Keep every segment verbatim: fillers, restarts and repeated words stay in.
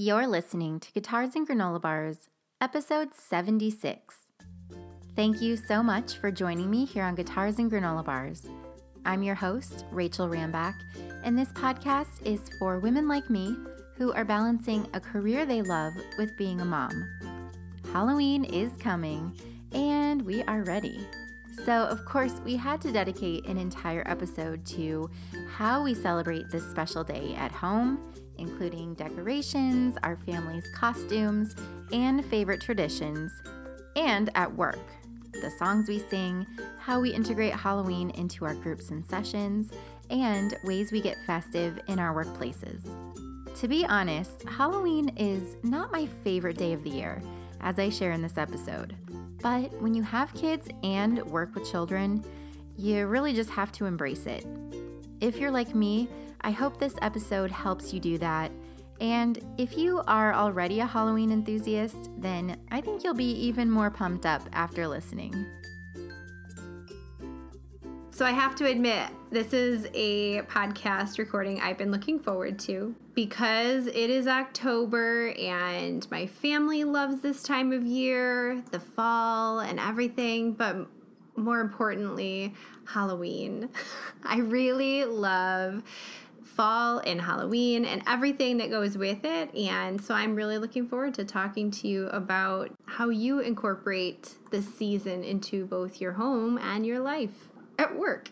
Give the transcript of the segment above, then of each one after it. You're listening to Guitars and Granola Bars, episode seventy-six. Thank you so much for joining me here on Guitars and Granola Bars. I'm your host, Rachel Ramback, and this podcast is for women like me who are balancing a career they love with being a mom. Halloween is coming, and we are ready. So, of course, we had to dedicate an entire episode to how we celebrate this special day at home, including decorations, our family's costumes, and favorite traditions, and at work, the songs we sing, how we integrate Halloween into our groups and sessions, and ways we get festive in our workplaces. To be honest, Halloween is not my favorite day of the year, as I share in this episode. But when you have kids and work with children, you really just have to embrace it. If you're like me, I hope this episode helps you do that. And if you are already a Halloween enthusiast, then I think you'll be even more pumped up after listening. So I have to admit, this is a podcast recording I've been looking forward to because it is October and my family loves this time of year, the fall and everything, but more importantly, Halloween. I really love fall and Halloween and everything that goes with it, and so I'm really looking forward to talking to you about how you incorporate this season into both your home and your life at work.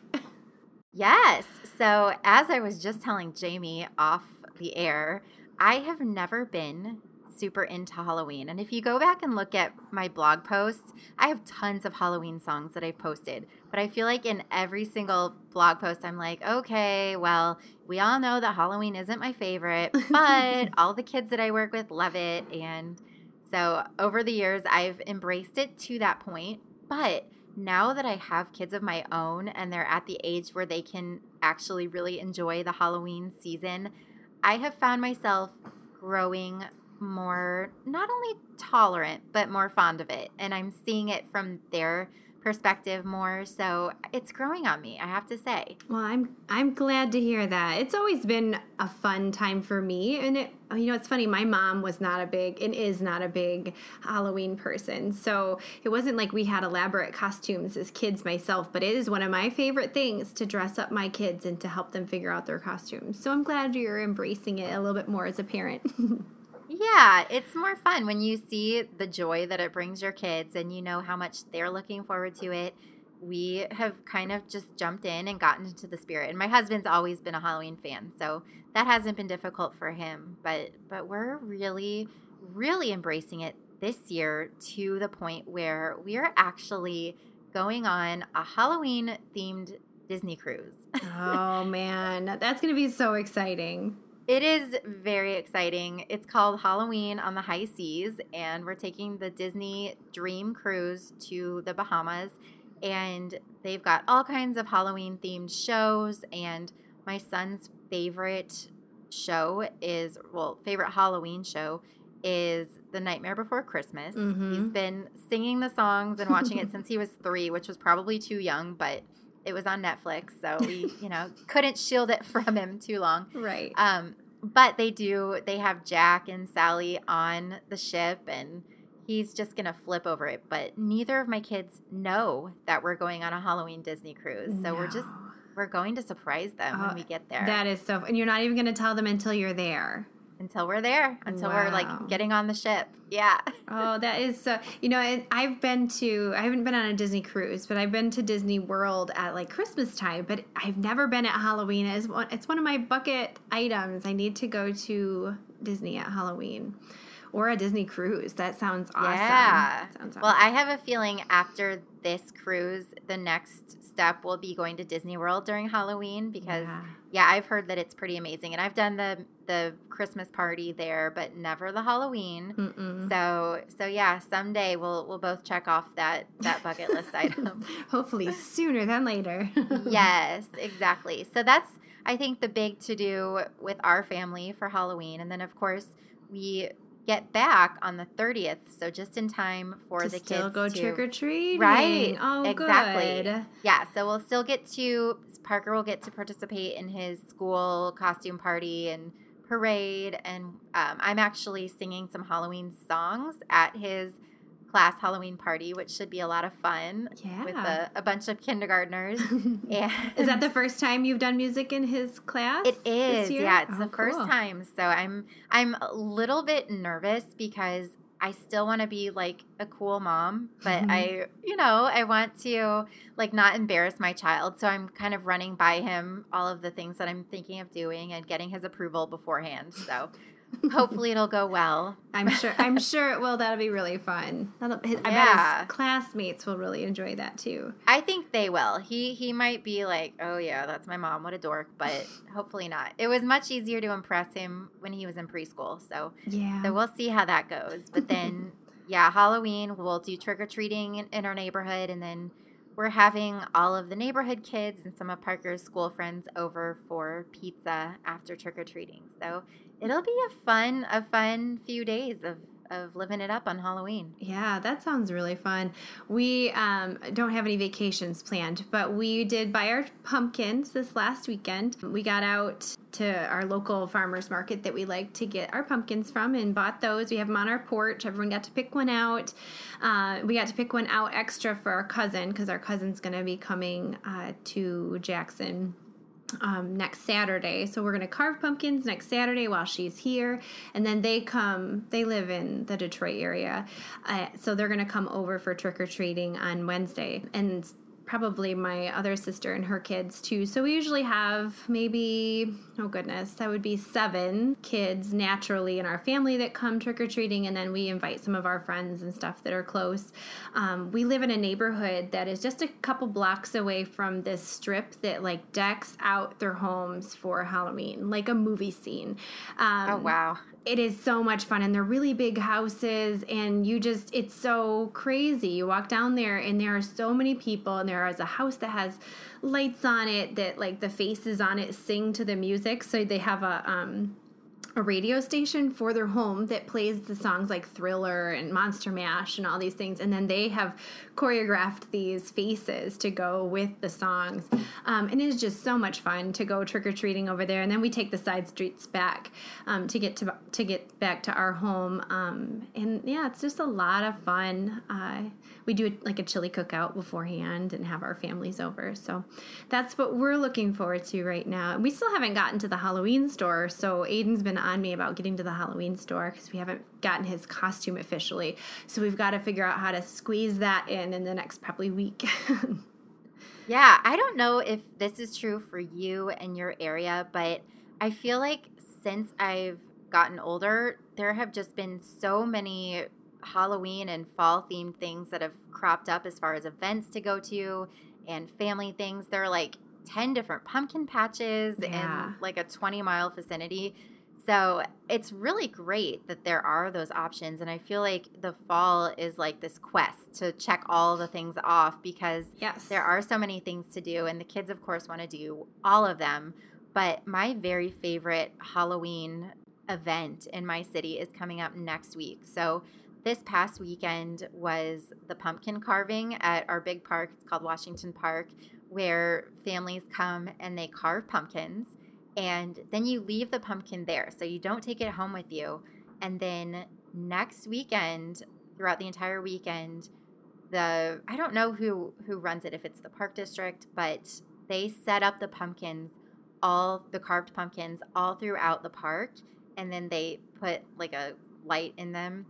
Yes. So as I was just telling Jamie off the air, I have never been super into Halloween. And if you go back and look at my blog posts, I have tons of Halloween songs that I've posted. But I feel like in every single blog post, I'm like, okay, well, we all know that Halloween isn't my favorite, but all the kids that I work with love it. And so over the years, I've embraced it to that point. But now that I have kids of my own and they're at the age where they can actually really enjoy the Halloween season, I have found myself growing more not only tolerant, but more fond of it. And I'm seeing it from their perspective more. So it's growing on me, I have to say. Well, I'm I'm glad to hear that. It's always been a fun time for me. And, it, you know, it's funny. My mom was not a big and is not a big Halloween person. So it wasn't like we had elaborate costumes as kids myself, but it is one of my favorite things to dress up my kids and to help them figure out their costumes. So I'm glad you're embracing it a little bit more as a parent. Yeah, it's more fun when you see the joy that it brings your kids and you know how much they're looking forward to it. We have kind of just jumped in and gotten into the spirit. And my husband's always been a Halloween fan, so that hasn't been difficult for him. But but we're really, really embracing it this year to the point where we're actually going on a Halloween-themed Disney cruise. Oh, man. That's going to be so exciting. It is very exciting. It's called Halloween on the High Seas, and we're taking the Disney Dream cruise to the Bahamas. And they've got all kinds of Halloween-themed shows, and my son's favorite show is, well, favorite Halloween show is The Nightmare Before Christmas. Mm-hmm. He's been singing the songs and watching it since he was three, which was probably too young, but it was on Netflix, so we, you know, couldn't shield it from him too long. Right. Um, but they do, they have Jack and Sally on the ship, and he's just going to flip over it. But neither of my kids know that we're going on a Halloween Disney cruise. So no. we're just, we're going to surprise them uh, when we get there. That is so, and you're not even going to tell them until you're there. Until we're there, until wow. we're like getting on the ship. Yeah. Oh, that is so, you know, I've been to, I haven't been on a Disney cruise, but I've been to Disney World at like Christmas time, but I've never been at Halloween. It's one, it's one of my bucket items. I need to go to Disney at Halloween or a Disney cruise. That sounds awesome. Yeah. That sounds awesome. Well, I have a feeling after this cruise, the next step will be going to Disney World during Halloween because, yeah, yeah I've heard that it's pretty amazing. And I've done the the Christmas party there, but never the Halloween. Mm-mm. So, so yeah, someday we'll we'll both check off that, that bucket list item. Hopefully sooner than later. Yes, exactly. So that's, I think, the big to-do with our family for Halloween. And then, of course, we get back on the thirtieth, so just in time for to the kids to still go trick-or-treating. Right. Oh, exactly. Good. Yeah, so we'll still get to – Parker will get to participate in his school costume party and – parade, and um, I'm actually singing some Halloween songs at his class Halloween party, which should be a lot of fun. Yeah. With a, a bunch of kindergartners. And is that the first time you've done music in his class? It is. Yeah, it's oh, the cool. first time. So I'm I'm a little bit nervous because I still want to be like a cool mom, but mm-hmm. I, you know, I want to like not embarrass my child. So I'm kind of running by him all of the things that I'm thinking of doing and getting his approval beforehand. So hopefully it'll go well. I'm sure. I'm sure it will. That'll be really fun. That'll, his, I yeah. bet his classmates will really enjoy that too. I think they will. He he might be like, oh yeah, that's my mom. What a dork. But hopefully not. It was much easier to impress him when he was in preschool. So yeah. So we'll see how that goes. But then yeah, Halloween we'll do trick or treating in, in our neighborhood, and then we're having all of the neighborhood kids and some of Parker's school friends over for pizza after trick or treating. So it'll be a fun, a fun few days of, of living it up on Halloween. Yeah, that sounds really fun. We um, don't have any vacations planned, but we did buy our pumpkins this last weekend. We got out to our local farmer's market that we like to get our pumpkins from and bought those. We have them on our porch. Everyone got to pick one out. Uh, we got to pick one out extra for our cousin because our cousin's going to be coming uh, to Jackson Um, next Saturday. So we're going to carve pumpkins next Saturday while she's here. And then they come, they live in the Detroit area. Uh, so they're going to come over for trick-or-treating on Wednesday. And probably my other sister and her kids too. So we usually have maybe, oh goodness, that would be seven kids naturally in our family that come trick-or-treating, and then we invite some of our friends and stuff that are close. Um, we live in a neighborhood that is just a couple blocks away from this strip that like decks out their homes for Halloween, like a movie scene. Um, oh, wow. It is so much fun, and they're really big houses, and you just, it's so crazy. You walk down there, and there are so many people, and there is a house that has lights on it that, like, the faces on it sing to the music, so they have a, um... a radio station for their home that plays the songs like Thriller and Monster Mash and all these things. And then they have choreographed these faces to go with the songs. Um, and it is just so much fun to go trick-or-treating over there. And then we take the side streets back um, to get to to get back to our home. Um, and, yeah, it's just a lot of fun. Uh, we do, like, a chili cookout beforehand and have our families over. So that's what we're looking forward to right now. We still haven't gotten to the Halloween store, so Aiden's been on me about getting to the Halloween store because we haven't gotten his costume officially. So we've got to figure out how to squeeze that in in the next probably week. Yeah, I don't know if this is true for you and your area, but I feel like since I've gotten older, there have just been so many Halloween and fall themed things that have cropped up as far as events to go to and family things. There are like ten different pumpkin patches yeah. in like a twenty mile vicinity. So it's really great that there are those options, and I feel like the fall is like this quest to check all the things off because yes. there are so many things to do, and the kids, of course, want to do all of them. But my very favorite Halloween event in my city is coming up next week. So this past weekend was the pumpkin carving at our big park. It's called Washington Park, where families come and they carve pumpkins. And then you leave the pumpkin there, so you don't take it home with you. And then next weekend, throughout the entire weekend, the I don't know who, who runs it, if it's the park district, but they set up the pumpkins, all the carved pumpkins, all throughout the park. And then they put like a light in them.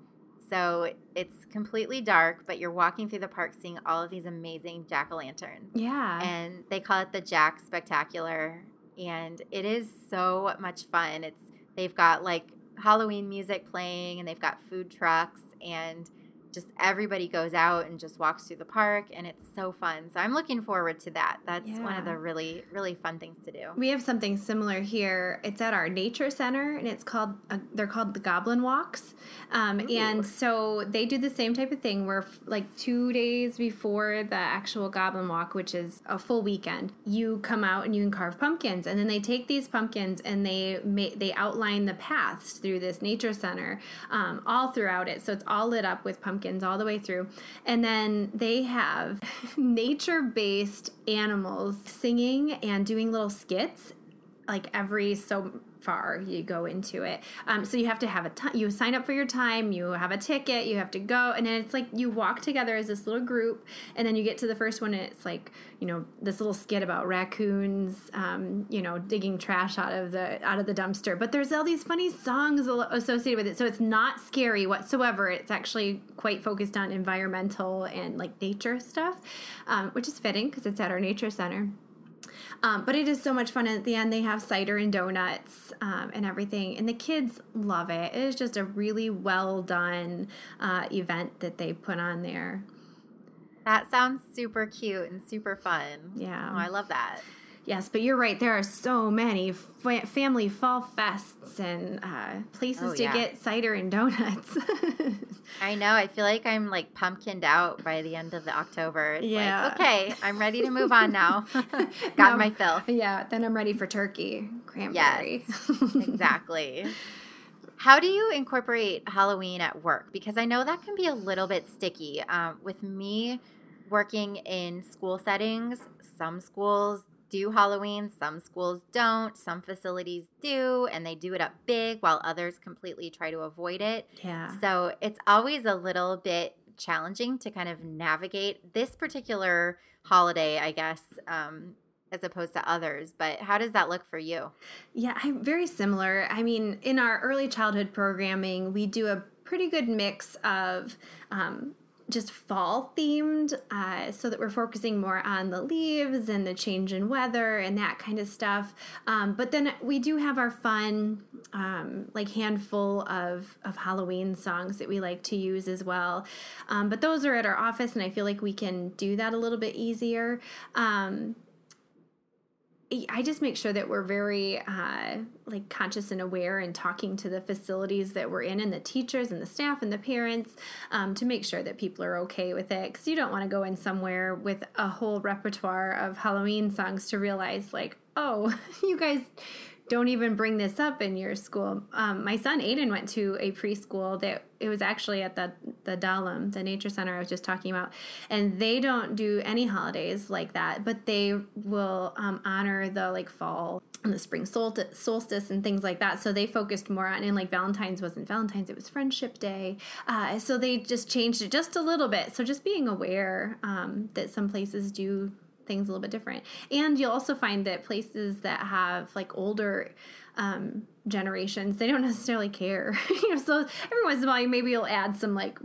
So it's completely dark, but you're walking through the park seeing all of these amazing jack-o'-lanterns. Yeah. And they call it the Jack Spectacular. And it is so much fun. It's they've got like Halloween music playing, and they've got food trucks, and just everybody goes out and just walks through the park, and it's so fun. So I'm looking forward to that. That's yeah. one of the really, really fun things to do. We have something similar here. It's at our nature center, and it's called uh, they're called the Goblin Walks. Um, and so they do the same type of thing where like two days before the actual Goblin Walk, which is a full weekend, you come out and you can carve pumpkins, and then they take these pumpkins and they ma- they outline the paths through this nature center um, all throughout it. So it's all lit up with pumpkins all the way through. And then they have nature-based animals singing and doing little skits like every so far you go into it. Um, so you have to have a time. You sign up for your time. You have a ticket. You have to go. And then it's like you walk together as this little group. And then you get to the first one and it's like, you know, this little skit about raccoons, um, you know, digging trash out of the out of the dumpster. But there's all these funny songs associated with it. So it's not scary whatsoever. It's actually quite focused on environmental and like nature stuff, um, which is fitting because it's at our nature center. Um, but it is so much fun. At the end, they have cider and donuts um, and everything. And the kids love it. It is just a really well done uh, event that they put on there. That sounds super cute and super fun. Yeah. Oh, I love that. Yes, but you're right. There are so many fa- family fall fests and uh, places oh, yeah. to get cider and donuts. I know. I feel like I'm like pumpkined out by the end of the October. It's yeah. like, okay, I'm ready to move on now. Got no, my fill. Yeah, then I'm ready for turkey, cranberry. Yes, exactly. How do you incorporate Halloween at work? Because I know that can be a little bit sticky. Um, with me working in school settings, some schools do Halloween, some schools don't, some facilities do, and they do it up big while others completely try to avoid it. Yeah. So it's always a little bit challenging to kind of navigate this particular holiday, I guess, um, as opposed to others. But how does that look for you? Yeah, I'm very similar. I mean, in our early childhood programming, we do a pretty good mix of um, – just fall themed, uh, so that we're focusing more on the leaves and the change in weather and that kind of stuff. Um, but then we do have our fun, um, like handful of, of Halloween songs that we like to use as well. Um, but those are at our office and I feel like we can do that a little bit easier. Um, I just make sure that we're very uh, like conscious and aware and talking to the facilities that we're in and the teachers and the staff and the parents um, to make sure that people are okay with it, because you don't want to go in somewhere with a whole repertoire of Halloween songs to realize like, oh, you guys don't even bring this up in your school. Um, my son Aiden went to a preschool that it was actually at the the Dahlem, the nature center I was just talking about, and they don't do any holidays like that, but they will um, honor the like fall and the spring sol- solstice and things like that. So they focused more on, and like Valentine's wasn't Valentine's, it was Friendship Day. Uh, so they just changed it just a little bit. So just being aware um, that some places do things a little bit different. And you'll also find that places that have like older um, generations, they don't necessarily care. You know, so every once in a while, maybe you'll add some like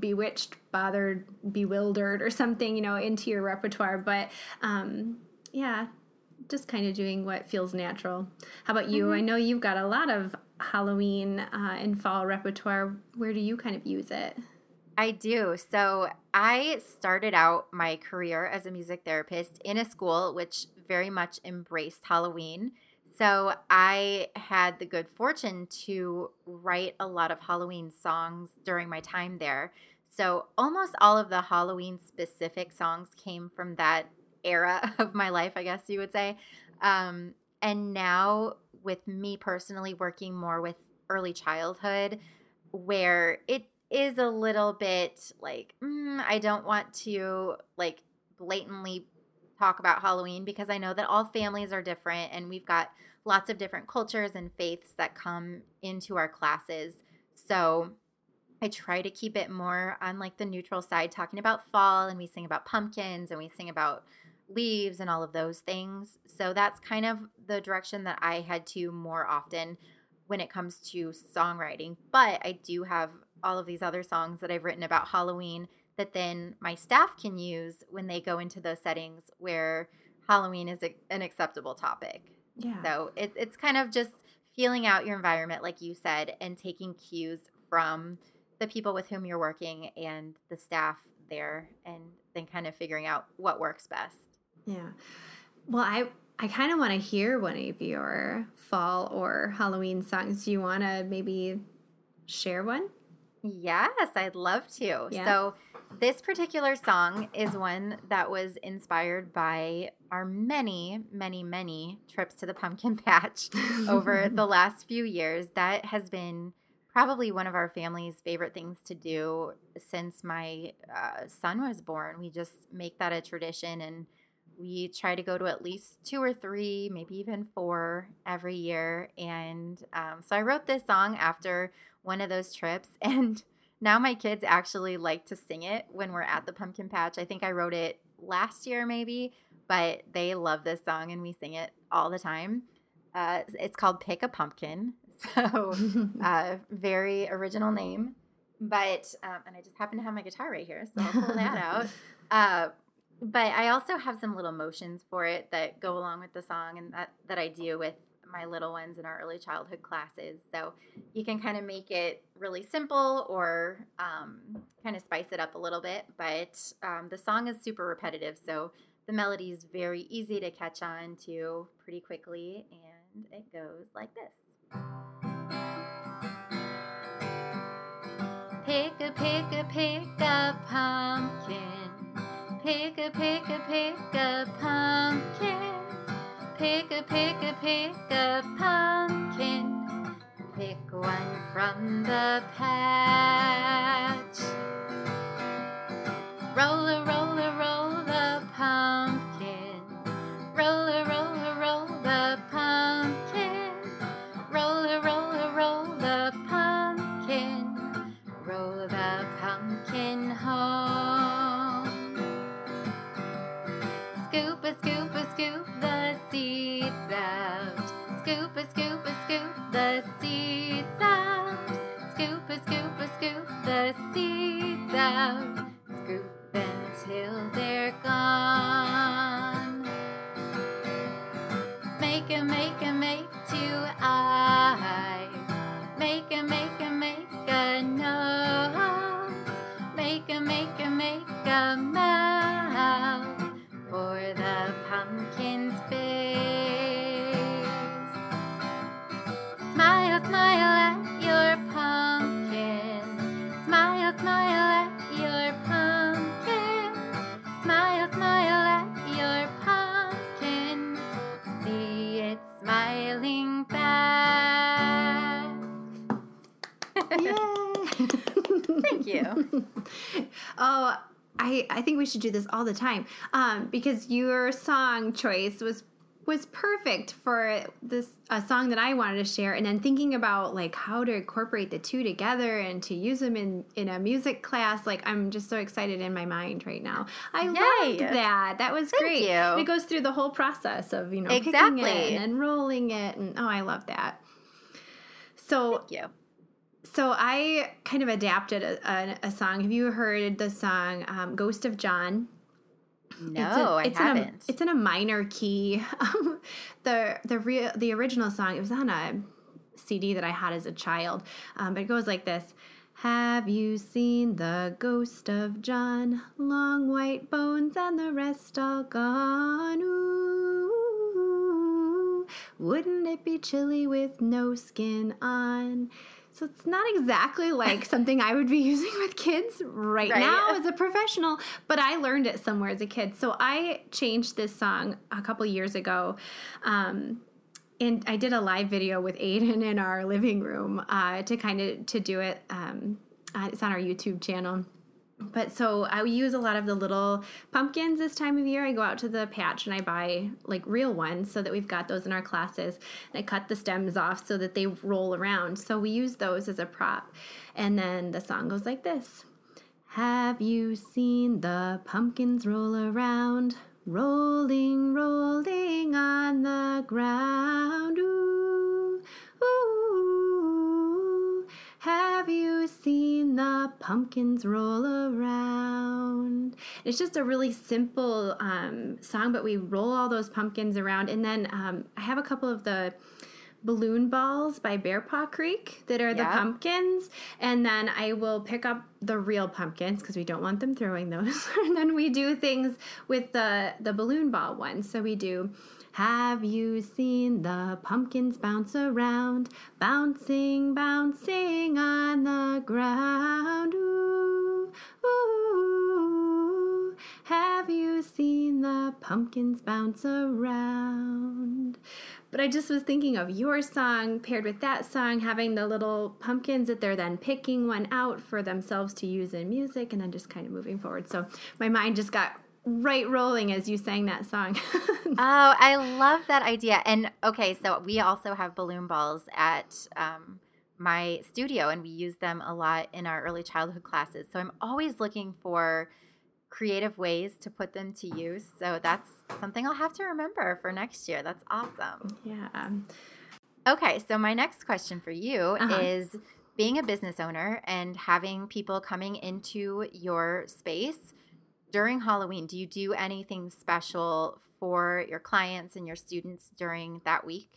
bewitched, bothered, bewildered or something, you know, into your repertoire. But um, yeah, just kind of doing what feels natural. How about you? Mm-hmm. I know you've got a lot of Halloween uh, and fall repertoire. Where do you kind of use it? I do. So I started out my career as a music therapist in a school which very much embraced Halloween. So I had the good fortune to write a lot of Halloween songs during my time there. So almost all of the Halloween-specific songs came from that era of my life, I guess you would say. Um, and now with me personally working more with early childhood, where it is a little bit like, mm, I don't want to like blatantly talk about Halloween because I know that all families are different and we've got lots of different cultures and faiths that come into our classes. So I try to keep it more on like the neutral side, talking about fall, and we sing about pumpkins and we sing about leaves and all of those things. So that's kind of the direction that I head to more often when it comes to songwriting. But I do have all of these other songs that I've written about Halloween that then my staff can use when they go into those settings where Halloween is a, an acceptable topic. Yeah. So it, it's kind of just feeling out your environment, like you said, and taking cues from the people with whom you're working and the staff there, and then kind of figuring out what works best. Yeah. Well, I – I kind of want to hear one of your fall or Halloween songs. Do you want to maybe share one? Yes, I'd love to. Yeah. So this particular song is one that was inspired by our many, many, many trips to the pumpkin patch over the last few years. That has been probably one of our family's favorite things to do since my uh, son was born. We just make that a tradition, and We try to go to at least two or three, maybe even four every year. And um, so I wrote this song after one of those trips. And now my kids actually like to sing it when we're at the pumpkin patch. I think I wrote it last year maybe, but they love this song and we sing it all the time. Uh, it's called Pick a Pumpkin. So uh, very original name. But, um, and I just happen to have my guitar right here, so I'll pull that out. Uh, but I also have some little motions for it that go along with the song and that, that I do with my little ones in our early childhood classes. So you can kind of make it really simple or um, kind of spice it up a little bit. But um, the song is super repetitive, so the melody is very easy to catch on to pretty quickly, and it goes like this. Pick a, pick a, pick a pumpkin. Pick a, pick a, pick a pumpkin. Pick a, pick a, pick a pumpkin. Pick one from the patch. Roll a, roll a, roll the pumpkin. Roll a, roll a, roll the pumpkin. Roll a, roll a, roll the pumpkin. Roll the pumpkin home. Scoop a, scoop a, scoop the seeds out. Scoop a, scoop a, scoop the seeds out. Scoop a, scoop a, scoop the seeds out. Scoop them till they're gone. Make a, make a, make two eyes. Make a, make a, make a nose. Make a, make a, make a mouth for the pumpkin's face. Smile, smile at your pumpkin. Smile, smile at your pumpkin. Smile, smile at your pumpkin. See it smiling back. Yay! Thank you. Oh, I I think we should do this all the time um, because your song choice was was perfect for this a song that I wanted to share. And then thinking about like how to incorporate the two together and to use them in, in a music class, like I'm just so excited in my mind right now. I Yay. Loved that. That was Thank great. You. And it goes through the whole process of you know exactly. picking it and then rolling it, and oh, I love that. So thank you. So I kind of adapted a, a, a song. Have you heard the song um, Ghost of John? No, it's a, it's I haven't. In a, it's in a minor key. Um, the the real the original song, it was on a C D that I had as a child. Um, but it goes like this. Have you seen the ghost of John? Long white bones and the rest all gone. Ooh, wouldn't it be chilly with no skin on? So it's not exactly like something I would be using with kids right, right now as a professional, but I learned it somewhere as a kid. So I changed this song a couple years ago, um, and I did a live video with Aiden in our living room uh, to kind of to do it. Um, it's on our YouTube channel. But so I use a lot of the little pumpkins this time of year. I go out to the patch and I buy like real ones so that we've got those in our classes. And I cut the stems off so that they roll around. So we use those as a prop. And then the song goes like this. Have you seen the pumpkins roll around? Rolling, rolling on the ground. Ooh, ooh. Have you seen the pumpkins roll around? It's just a really simple um, song, but we roll all those pumpkins around. And then um, I have a couple of the balloon balls by Bear Paw Creek that are yeah. the pumpkins. And then I will pick up the real pumpkins because we don't want them throwing those. And then we do things with the, the balloon ball ones. So we do... Have you seen the pumpkins bounce around, bouncing, bouncing on the ground? Ooh, ooh, have you seen the pumpkins bounce around? But I just was thinking of your song paired with that song, having the little pumpkins that they're then picking one out for themselves to use in music and then just kind of moving forward. So my mind just got right rolling as you sang that song. Oh, I love that idea. And okay, so we also have balloon balls at um, my studio, and we use them a lot in our early childhood classes. So I'm always looking for creative ways to put them to use. So that's something I'll have to remember for next year. That's awesome. Yeah. Okay, so my next question for you uh-huh. is being a business owner and having people coming into your space during Halloween, do you do anything special for your clients and your students during that week?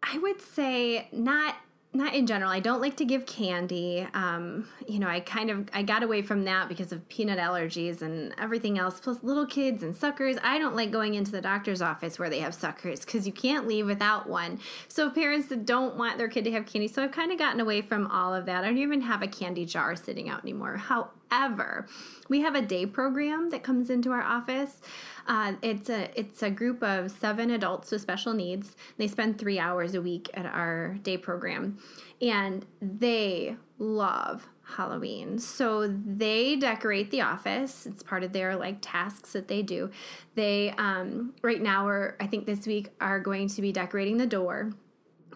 I would say not not in general. I don't like to give candy. Um, you know, I kind of I got away from that because of peanut allergies and everything else, plus little kids and suckers. I don't like going into the doctor's office where they have suckers because you can't leave without one. So parents that don't want their kid to have candy. So I've kind of gotten away from all of that. I don't even have a candy jar sitting out anymore. How? Ever. We have a day program that comes into our office. Uh, it's a it's a group of seven adults with special needs. They spend three hours a week at our day program, and they love Halloween. So they decorate the office. It's part of their like tasks that they do. They um, right now, or I think this week, are going to be decorating the door.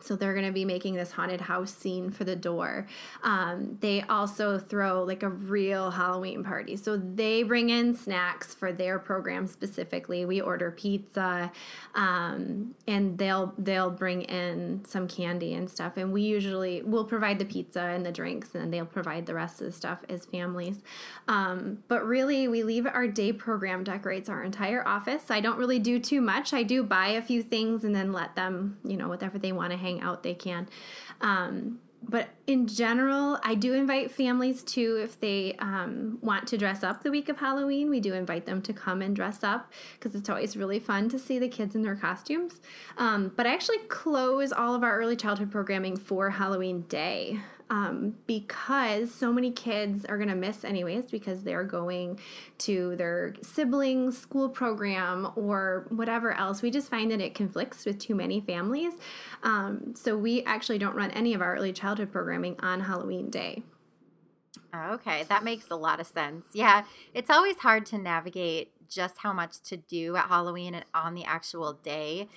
So they're going to be making this haunted house scene for the door. Um, they also throw like a real Halloween party. So they bring in snacks for their program specifically. We order pizza, um, and they'll they'll bring in some candy and stuff. And we usually will provide the pizza and the drinks, and then they'll provide the rest of the stuff as families. Um, but really, we leave our day program decorates our entire office. I don't really do too much. I do buy a few things and then let them, you know, whatever they want to hang out, they can. Um, but in general, I do invite families too if they um, want to dress up the week of Halloween. We do invite them to come and dress up because it's always really fun to see the kids in their costumes. Um, but I actually close all of our early childhood programming for Halloween Day um, because so many kids are going to miss anyways because they're going to their siblings' school program or whatever else. We just find that it conflicts with too many families. Um, so we actually don't run any of our early childhood programming on Halloween Day. Okay, that makes a lot of sense. Yeah, it's always hard to navigate just how much to do at Halloween and on the actual day.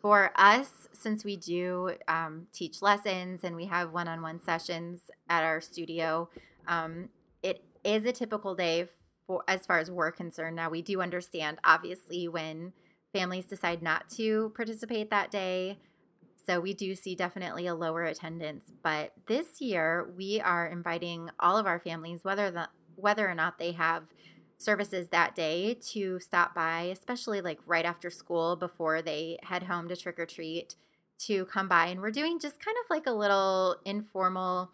For us, since we do um, teach lessons and we have one-on-one sessions at our studio, um, it is a typical day for as far as we're concerned. Now, we do understand, obviously, when families decide not to participate that day. So we do see definitely a lower attendance, but this year we are inviting all of our families, whether the, whether or not they have services that day, to stop by, especially like right after school before they head home to trick or treat, to come by. And we're doing just kind of like a little informal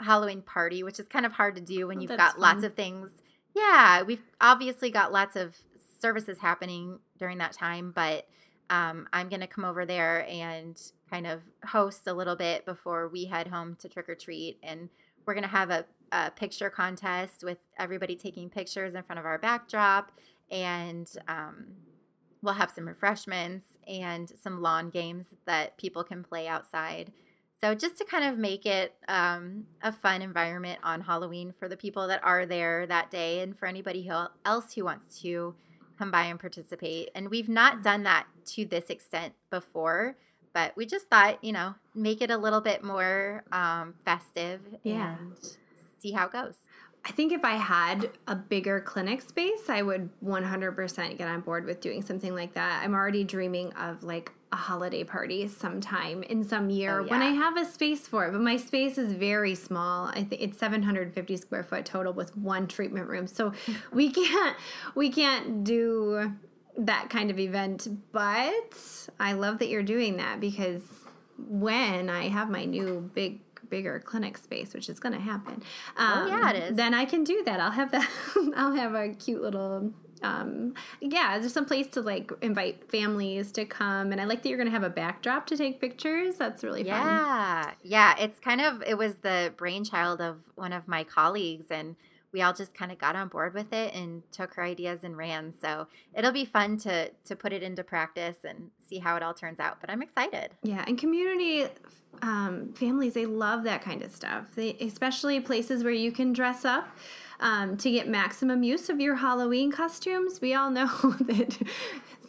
Halloween party, which is kind of hard to do when you've That's got fun. Lots of things. Yeah, we've obviously got lots of services happening during that time, but Um, I'm going to come over there and kind of host a little bit before we head home to trick or treat. And we're going to have a, a picture contest with everybody taking pictures in front of our backdrop. And um, we'll have some refreshments and some lawn games that people can play outside. So just to kind of make it um, a fun environment on Halloween for the people that are there that day and for anybody who, else who wants to come by and participate. And we've not done that to this extent before, but we just thought, you know, make it a little bit more um, festive yeah. and see how it goes. I think if I had a bigger clinic space, I would one hundred percent get on board with doing something like that. I'm already dreaming of like a holiday party sometime in some year oh, yeah. when I have a space for it. But my space is very small. I think it's seven hundred fifty square foot total with one treatment room. So we can't we can't do that kind of event. But I love that you're doing that because when I have my new big bigger clinic space, which is going to happen, um, oh, yeah, it is. Then I can do that. I'll have that. I'll have a cute little. Um, yeah, there's some place to like invite families to come. And I like that you're going to have a backdrop to take pictures. That's really yeah. fun. Yeah. Yeah. It's kind of, it was the brainchild of one of my colleagues, and we all just kind of got on board with it and took her ideas and ran. So it'll be fun to to put it into practice and see how it all turns out. But I'm excited. Yeah, and community um, families, they love that kind of stuff. They, especially places where you can dress up um, to get maximum use of your Halloween costumes. We all know that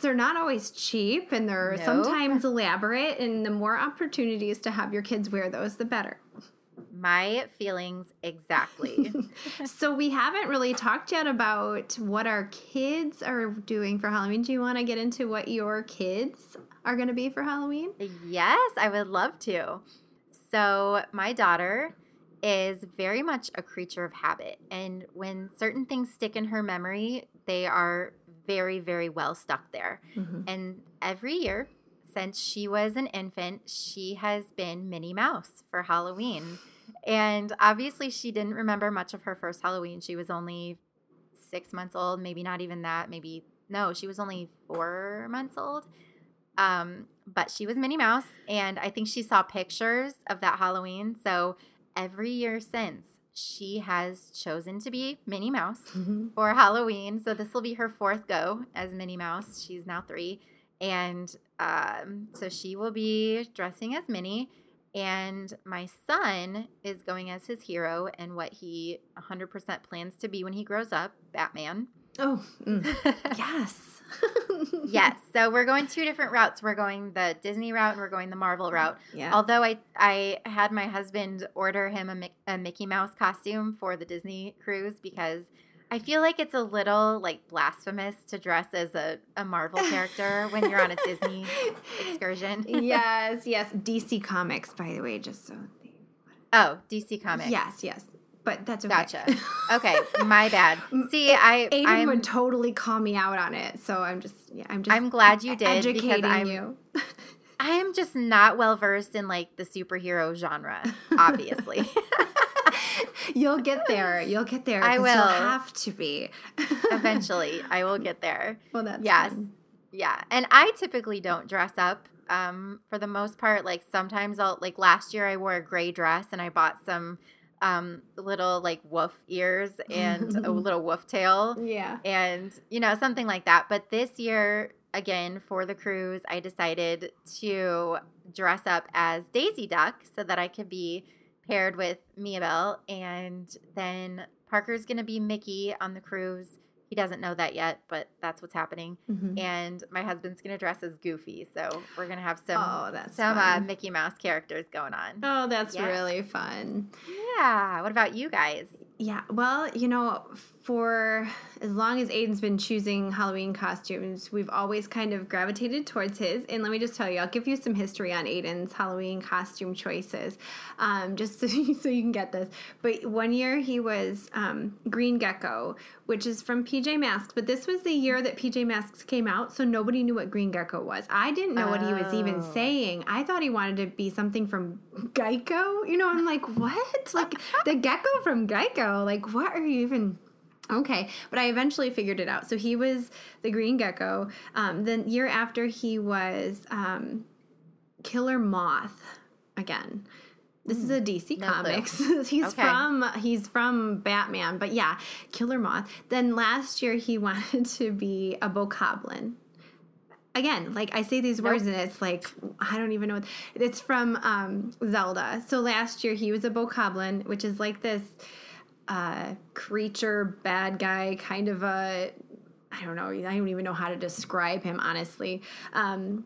they're not always cheap, and they're nope. sometimes elaborate, and the more opportunities to have your kids wear those, the better. My feelings exactly. So we haven't really talked yet about what our kids are doing for Halloween. Do you want to get into what your kids are going to be for Halloween? Yes, I would love to. So my daughter is very much a creature of habit, and when certain things stick in her memory, they are very, very well stuck there. Mm-hmm. And every year since she was an infant, she has been Minnie Mouse for Halloween. And obviously she didn't remember much of her first Halloween. She was only six months old, maybe not even that, maybe – no, she was only four months old. Um, but she was Minnie Mouse, and I think she saw pictures of that Halloween. So every year since, she has chosen to be Minnie Mouse mm-hmm. for Halloween. So this will be her fourth go as Minnie Mouse. She's now three. And um, so she will be dressing as Minnie. And my son is going as his hero and what he one hundred percent plans to be when he grows up, Batman. Oh, mm. yes. yes. So we're going two different routes. We're going the Disney route and we're going the Marvel route. Yeah. Although I, I had my husband order him a, Mic- a Mickey Mouse costume for the Disney cruise because I feel like it's a little, like, blasphemous to dress as a, a Marvel character when you're on a Disney excursion. yes, yes. D C Comics, by the way, just so they... Oh, D C Comics. Yes, yes. But that's okay. Gotcha. Okay, my bad. See, it, I... Aiden I'm, would totally call me out on it, so I'm just... Yeah, I'm just. I'm glad you did. Educating because I'm, you. I am just not well-versed in, like, the superhero genre, obviously. You'll get there. You'll get there. I will. You'll have to be. Eventually, I will get there. Well, that's yes. Fun. Yeah. And I typically don't dress up um, for the most part. Like sometimes I'll – like last year I wore a gray dress and I bought some um, little like woof ears and a little woof tail. Yeah. And, you know, something like that. But this year, again, for the cruise, I decided to dress up as Daisy Duck so that I could be – paired with Mia Bell, and then Parker's going to be Mickey on the cruise. He doesn't know that yet, but that's what's happening. Mm-hmm. And my husband's going to dress as Goofy, so we're going to have some oh, that's some uh, Mickey Mouse characters going on. Oh, that's yeah. really fun. Yeah. What about you guys? Yeah. Well, you know, for as long as Aiden's been choosing Halloween costumes, we've always kind of gravitated towards his. And let me just tell you, I'll give you some history on Aiden's Halloween costume choices, um, just so, so you can get this. But one year he was um, Green Gecko, which is from P J Masks. But this was the year that P J Masks came out, so nobody knew what Green Gecko was. I didn't know oh. what he was even saying. I thought he wanted to be something from Geico. You know, I'm like, what? Like the gecko from Geico. Like, what are you even? Okay. But I eventually figured it out. So he was the Green Gecko. Um, the year after he was um, Killer Moth again. This is a D C no Comics. he's okay. from he's from Batman. But yeah, Killer Moth. Then last year he wanted to be a Bokoblin. Again, like I say these words nope. and it's like, I don't even know. What, it's from um, Zelda. So last year he was a Bokoblin, which is like this uh, creature, bad guy, kind of a, I don't know. I don't even know how to describe him, honestly. Um,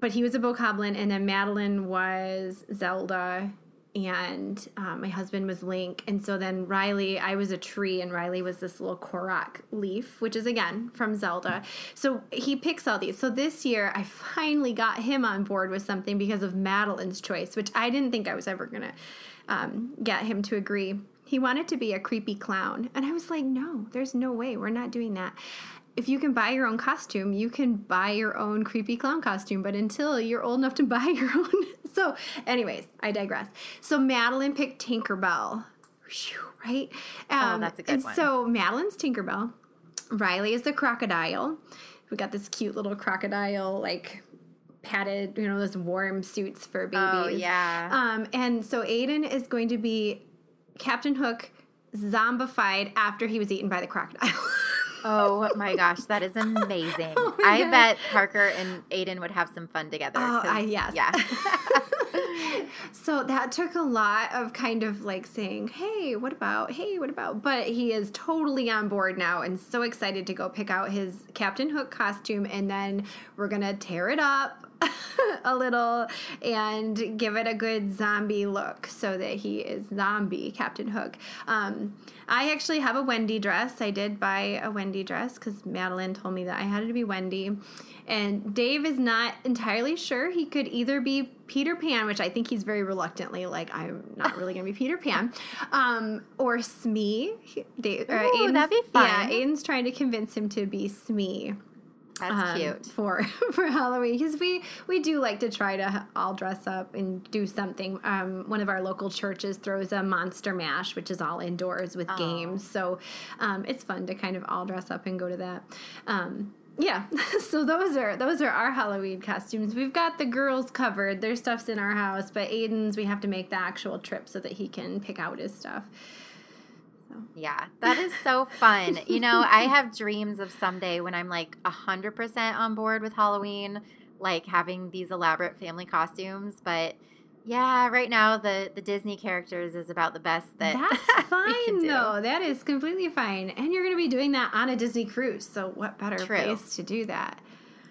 but he was a Bokoblin, and then Madeline was Zelda, and um, my husband was Link. And so then Riley, I was a tree, and Riley was this little Korok leaf, which is, again, from Zelda. So he picks all these. So this year, I finally got him on board with something because of Madeline's choice, which I didn't think I was ever going to um, get him to agree. He wanted to be a creepy clown. And I was like, no, there's no way. We're not doing that. If you can buy your own costume, you can buy your own creepy clown costume. But until you're old enough to buy your own. So anyways, I digress. So Madeline picked Tinkerbell, right? Um, oh, that's a good and one. So Madeline's Tinkerbell. Riley is the crocodile. We got this cute little crocodile, like, padded, you know, those warm suits for babies. Oh, yeah. Um, and so Aiden is going to be Captain Hook, zombified after he was eaten by the crocodile. Oh, my gosh. That is amazing. Oh I God. bet Parker and Aiden would have some fun together. Oh, uh, yes. Yeah. So that took a lot of kind of like saying, hey, what about, hey, what about? But he is totally on board now and so excited to go pick out his Captain Hook costume. And then we're going to tear it up a little and give it a good zombie look so that he is zombie Captain Hook. Um, I actually have a Wendy dress. I did buy a Wendy dress because Madeline told me that I had to be Wendy. And Dave is not entirely sure. He could either be Peter Pan, which I think he's very reluctantly like, I'm not really going to be Peter Pan, um, or Smee. Dave, Ooh, uh, that'd be fun. Yeah, Aiden's trying to convince him to be Smee. That's um, cute. For, for Halloween. Because we, we do like to try to all dress up and do something. Um, one of our local churches throws a Monster Mash, which is all indoors with oh. games. So um, it's fun to kind of all dress up and go to that. Um, yeah. So those are those are our Halloween costumes. We've got the girls covered. Their stuff's in our house. But Aiden's, we have to make the actual trip so that he can pick out his stuff. Yeah, that is so fun. You know, I have dreams of someday when I'm like one hundred percent on board with Halloween, like having these elaborate family costumes. But yeah, right now the, the Disney characters is about the best that That's fine, though. That is completely fine. And you're going to be doing that on a Disney cruise. So what better true. place to do that?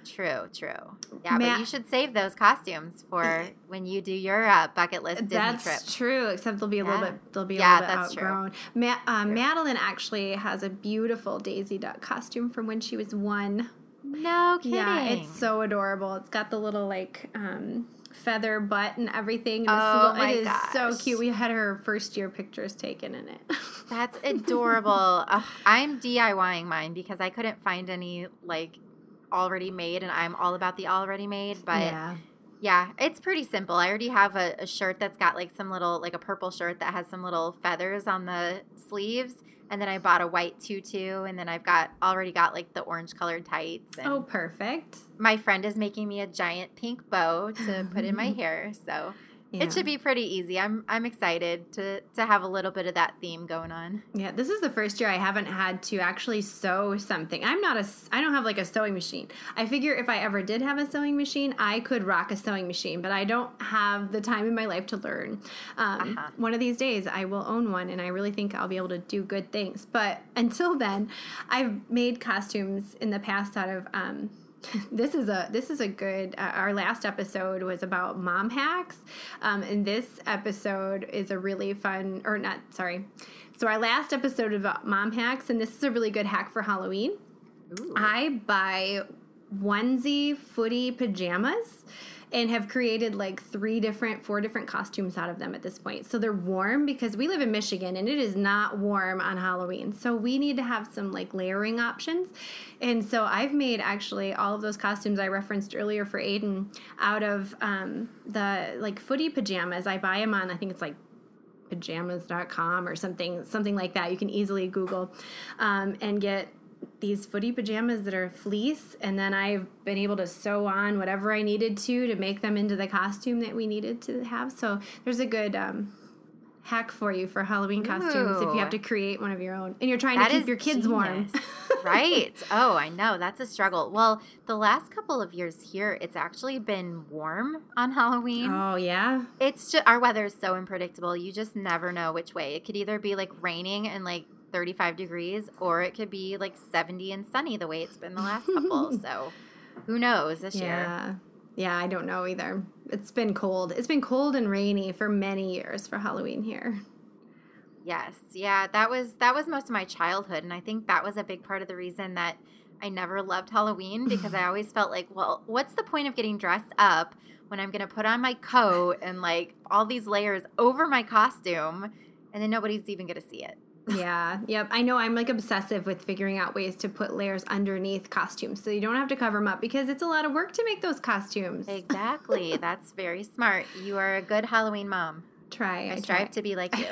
True, true. Yeah, Ma- but you should save those costumes for when you do your uh, bucket list Disney that's trip. That's true, except they'll be a yeah. little bit, they'll be a yeah, little bit that's outgrown. True. Ma- uh, true. Madeline actually has a beautiful Daisy Duck costume from when she was one. No kidding. Yeah, it's so adorable. It's got the little like um, feather butt and everything. And oh little, my It gosh. is so cute. We had her first year pictures taken in it. That's adorable. uh, I'm DIYing mine because I couldn't find any like already made, and I'm all about the already made, but yeah, yeah it's pretty simple. I already have a, a shirt that's got like some little, like a purple shirt that has some little feathers on the sleeves, and then I bought a white tutu, and then I've got already got like the orange colored tights. And oh, perfect. My friend is making me a giant pink bow to put in my hair, so yeah. It should be pretty easy. I'm I'm excited to, to have a little bit of that theme going on. Yeah, this is the first year I haven't had to actually sew something. I'm not a, I don't have like a sewing machine. I figure if I ever did have a sewing machine, I could rock a sewing machine, but I don't have the time in my life to learn. Um, uh-huh. One of these days I will own one, and I really think I'll be able to do good things. But until then, I've made costumes in the past out of... Um, This is a this is a good uh, our last episode was about mom hacks, um, and this episode is a really fun or not sorry so our last episode about mom hacks, and this is a really good hack for Halloween. Ooh. I buy onesie footie pajamas and have created like three different four different costumes out of them at this point, so they're warm because we live in Michigan and it is not warm on Halloween, so we need to have some like layering options. And so I've made actually all of those costumes I referenced earlier for Aiden out of um, the like footie pajamas. I buy them on, I think it's like pajamas dot com or something something like that. You can easily Google um, and get these footie pajamas that are fleece, and then I've been able to sew on whatever I needed to to make them into the costume that we needed to have. So there's a good um, hack for you for Halloween costumes. Ooh. If you have to create one of your own and you're trying that to keep your kids genius. warm. Right. Oh, I know. That's a struggle. Well, the last couple of years here, it's actually been warm on Halloween. Oh, yeah? It's just, our weather is so unpredictable. You just never know which way. It could either be like raining and like thirty-five degrees, or it could be like seventy and sunny the way it's been the last couple. So who knows this yeah. year? Yeah, I don't know either. It's been cold. It's been cold and rainy for many years for Halloween here. Yes. Yeah, that was that was most of my childhood, and I think that was a big part of the reason that I never loved Halloween, because I always felt like, well, what's the point of getting dressed up when I'm going to put on my coat and like all these layers over my costume and then nobody's even going to see it. Yeah, yep. I know I'm like obsessive with figuring out ways to put layers underneath costumes so you don't have to cover them up, because it's a lot of work to make those costumes. Exactly. That's very smart. You are a good Halloween mom. Try. I, I strive try. to be like you.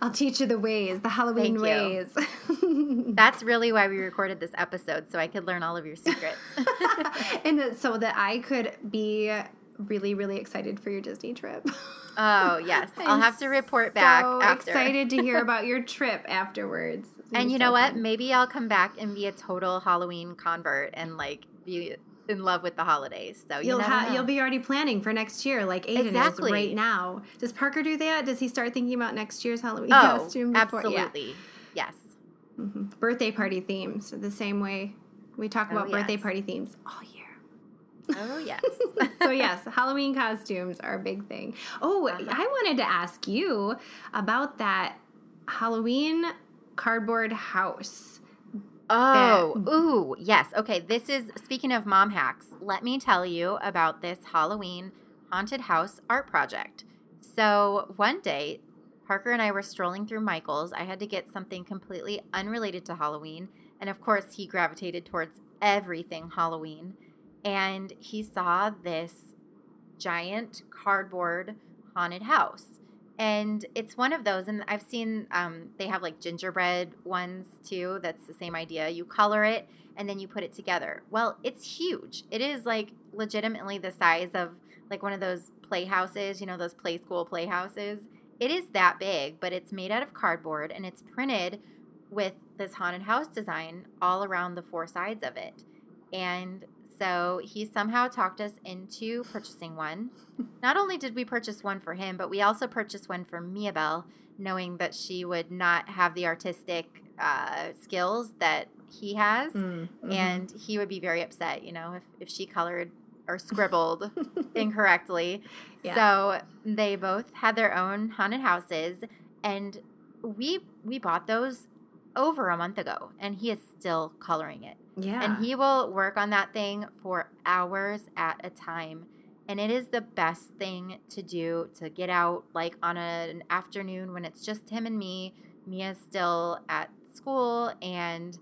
I'll teach you the ways, the Halloween ways. That's really why we recorded this episode, so I could learn all of your secrets. And so that I could be really, really excited for your Disney trip. Oh, yes. I'll have to report back so after. Excited to hear about your trip afterwards. And you so know what? Fun. Maybe I'll come back and be a total Halloween convert and, like, be in love with the holidays. So you You'll, never ha- know. You'll be already planning for next year, like Aiden exactly. is right now. Does Parker do that? Does he start thinking about next year's Halloween oh, costume? Oh, absolutely. Yeah. Yes. Mm-hmm. Birthday party themes the same way we talk about oh, yes. birthday party themes all year. Oh, yes. So, yes, Halloween costumes are a big thing. Oh, uh-huh. I wanted to ask you about that Halloween cardboard house. Oh, that- ooh, yes. Okay, this is, speaking of mom hacks, let me tell you about this Halloween haunted house art project. So, one day, Parker and I were strolling through Michael's. I had to get something completely unrelated to Halloween. And, of course, he gravitated towards everything Halloween. And he saw this giant cardboard haunted house. And it's one of those. And I've seen um, they have like gingerbread ones too. That's the same idea. You color it and then you put it together. Well, it's huge. It is like legitimately the size of like one of those playhouses, you know, those play school playhouses. It is that big, but it's made out of cardboard and it's printed with this haunted house design all around the four sides of it. And so he somehow talked us into purchasing one. Not only did we purchase one for him, but we also purchased one for Miabelle, knowing that she would not have the artistic uh, skills that he has. Mm, mm-hmm. And he would be very upset, you know, if, if she colored or scribbled incorrectly. Yeah. So they both had their own haunted houses. And we we bought those over a month ago, and he is still coloring it. Yeah. And he will work on that thing for hours at a time. And it is the best thing to do, to get out like on a, an afternoon when it's just him and me. Mia's still at school and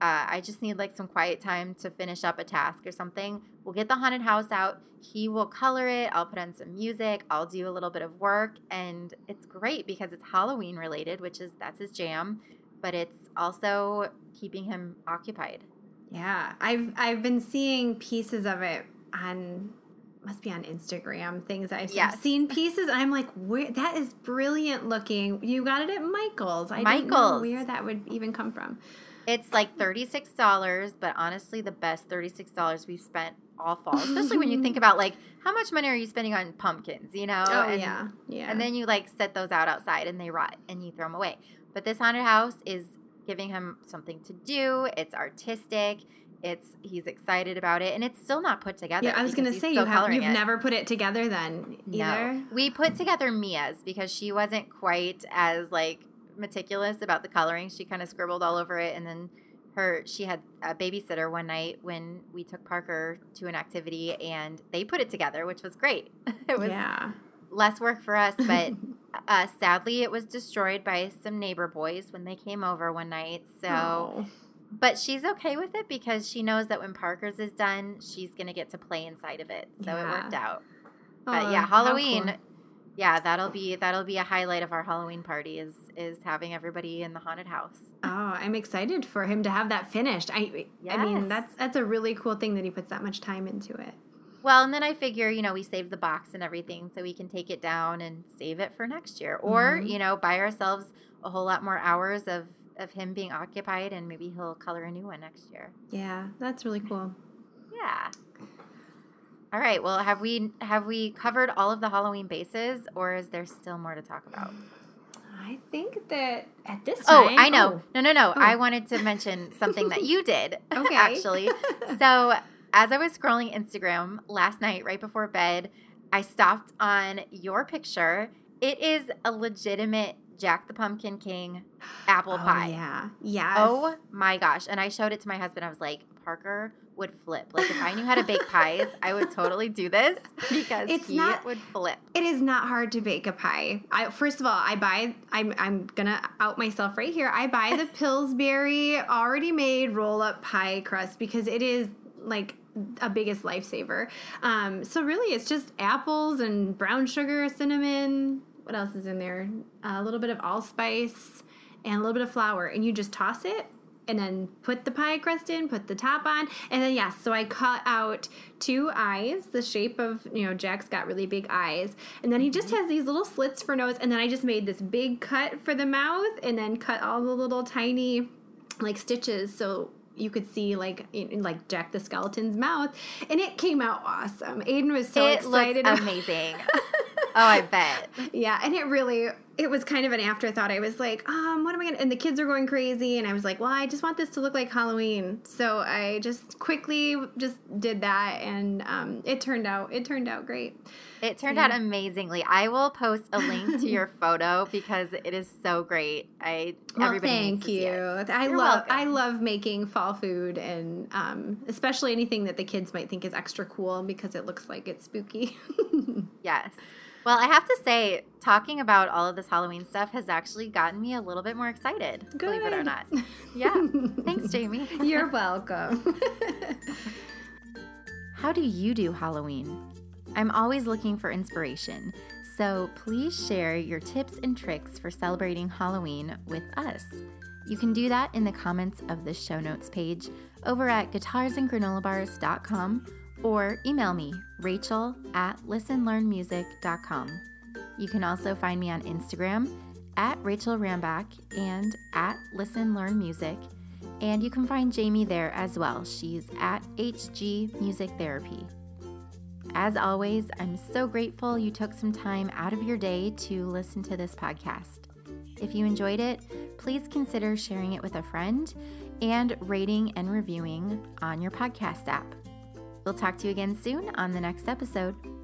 uh, I just need like some quiet time to finish up a task or something. We'll get the haunted house out. He will color it. I'll put on some music. I'll do a little bit of work. And it's great because it's Halloween related, which is that's his jam. But it's also keeping him occupied. Yeah, I've I've been seeing pieces of it on, must be on Instagram, things I've yes. seen pieces. I'm like, where, that is brilliant looking. You got it at Michael's. I Michael's. don't know where that would even come from. It's like thirty-six dollars, but honestly, the best thirty-six dollars we've spent all fall, especially when you think about, like, how much money are you spending on pumpkins, you know? Oh, and, yeah. yeah. And then you, like, set those out outside, and they rot, and you throw them away. But this haunted house is giving him something to do. It's artistic. It's he's excited about it, and it's still not put together. Yeah, I was gonna say you have, you've it. never put it together then either. No. We put together Mia's because she wasn't quite as like meticulous about the coloring. She kind of scribbled all over it, and then her she had a babysitter one night when we took Parker to an activity, and they put it together, which was great. It was yeah. less work for us, but. Uh, sadly, it was destroyed by some neighbor boys when they came over one night. So, oh. But she's okay with it because she knows that when Parker's is done, she's going to get to play inside of it. So yeah. It worked out. But oh, yeah, Halloween. Cool. Yeah, that'll be that'll be a highlight of our Halloween party is is having everybody in the haunted house. Oh, I'm excited for him to have that finished. I yes. I mean, that's that's a really cool thing that he puts that much time into it. Well, and then I figure, you know, we saved the box and everything so we can take it down and save it for next year. Or, mm-hmm. you know, buy ourselves a whole lot more hours of, of him being occupied and maybe he'll color a new one next year. Yeah, that's really cool. Yeah. All right. Well, have we have we covered all of the Halloween bases or is there still more to talk about? I think that at this time. Oh, I know. Oh. No, no, no. Oh. I wanted to mention something that you did, okay. actually. So as I was scrolling Instagram last night, right before bed, I stopped on your picture. It is a legitimate Jack the Pumpkin King apple oh, pie. Yeah. Yes. Oh, my gosh. And I showed it to my husband. I was like, Parker would flip. Like, if I knew how to bake pies, I would totally do this because it's he not, would flip. It is not hard to bake a pie. I, first of all, I buy – I'm I'm going to out myself right here. I buy the Pillsbury already made roll-up pie crust because it is – like a biggest lifesaver. Um, so really it's just apples and brown sugar, cinnamon. What else is in there? A little bit of allspice and a little bit of flour. And you just toss it and then put the pie crust in, put the top on, and then, yes, yeah, so I cut out two eyes, the shape of, you know, Jack's got really big eyes, and then he just has these little slits for nose, and then I just made this big cut for the mouth, and then cut all the little tiny, like, stitches, so you could see, like, in, like Jack the Skeleton's mouth, and it came out awesome. Aiden was so it excited. It looks amazing. Oh, I bet. Yeah, and it really, it was kind of an afterthought. I was like, um, what am I going to, and the kids are going crazy, and I was like, well, I just want this to look like Halloween. So I just quickly just did that, and um, it turned out, it turned out great. It turned yeah. out amazingly. I will post a link to your photo because it is so great. I well, everybody thank needs to you. See it. I You're love welcome. I love making fall food and um, especially anything that the kids might think is extra cool because it looks like it's spooky. Yes. Well, I have to say, talking about all of this Halloween stuff has actually gotten me a little bit more excited, Good. Believe it or not. Yeah. Thanks, Jamie. You're welcome. How do you do Halloween? I'm always looking for inspiration, so please share your tips and tricks for celebrating Halloween with us. You can do that in the comments of the show notes page over at guitars and granola bars dot com or email me, Rachel at listen learn music dot com. You can also find me on Instagram at Rachel Ramback and at listenlearnmusic, and you can find Jamie there as well. She's at H G Music Therapy. As always, I'm so grateful you took some time out of your day to listen to this podcast. If you enjoyed it, please consider sharing it with a friend and rating and reviewing on your podcast app. We'll talk to you again soon on the next episode.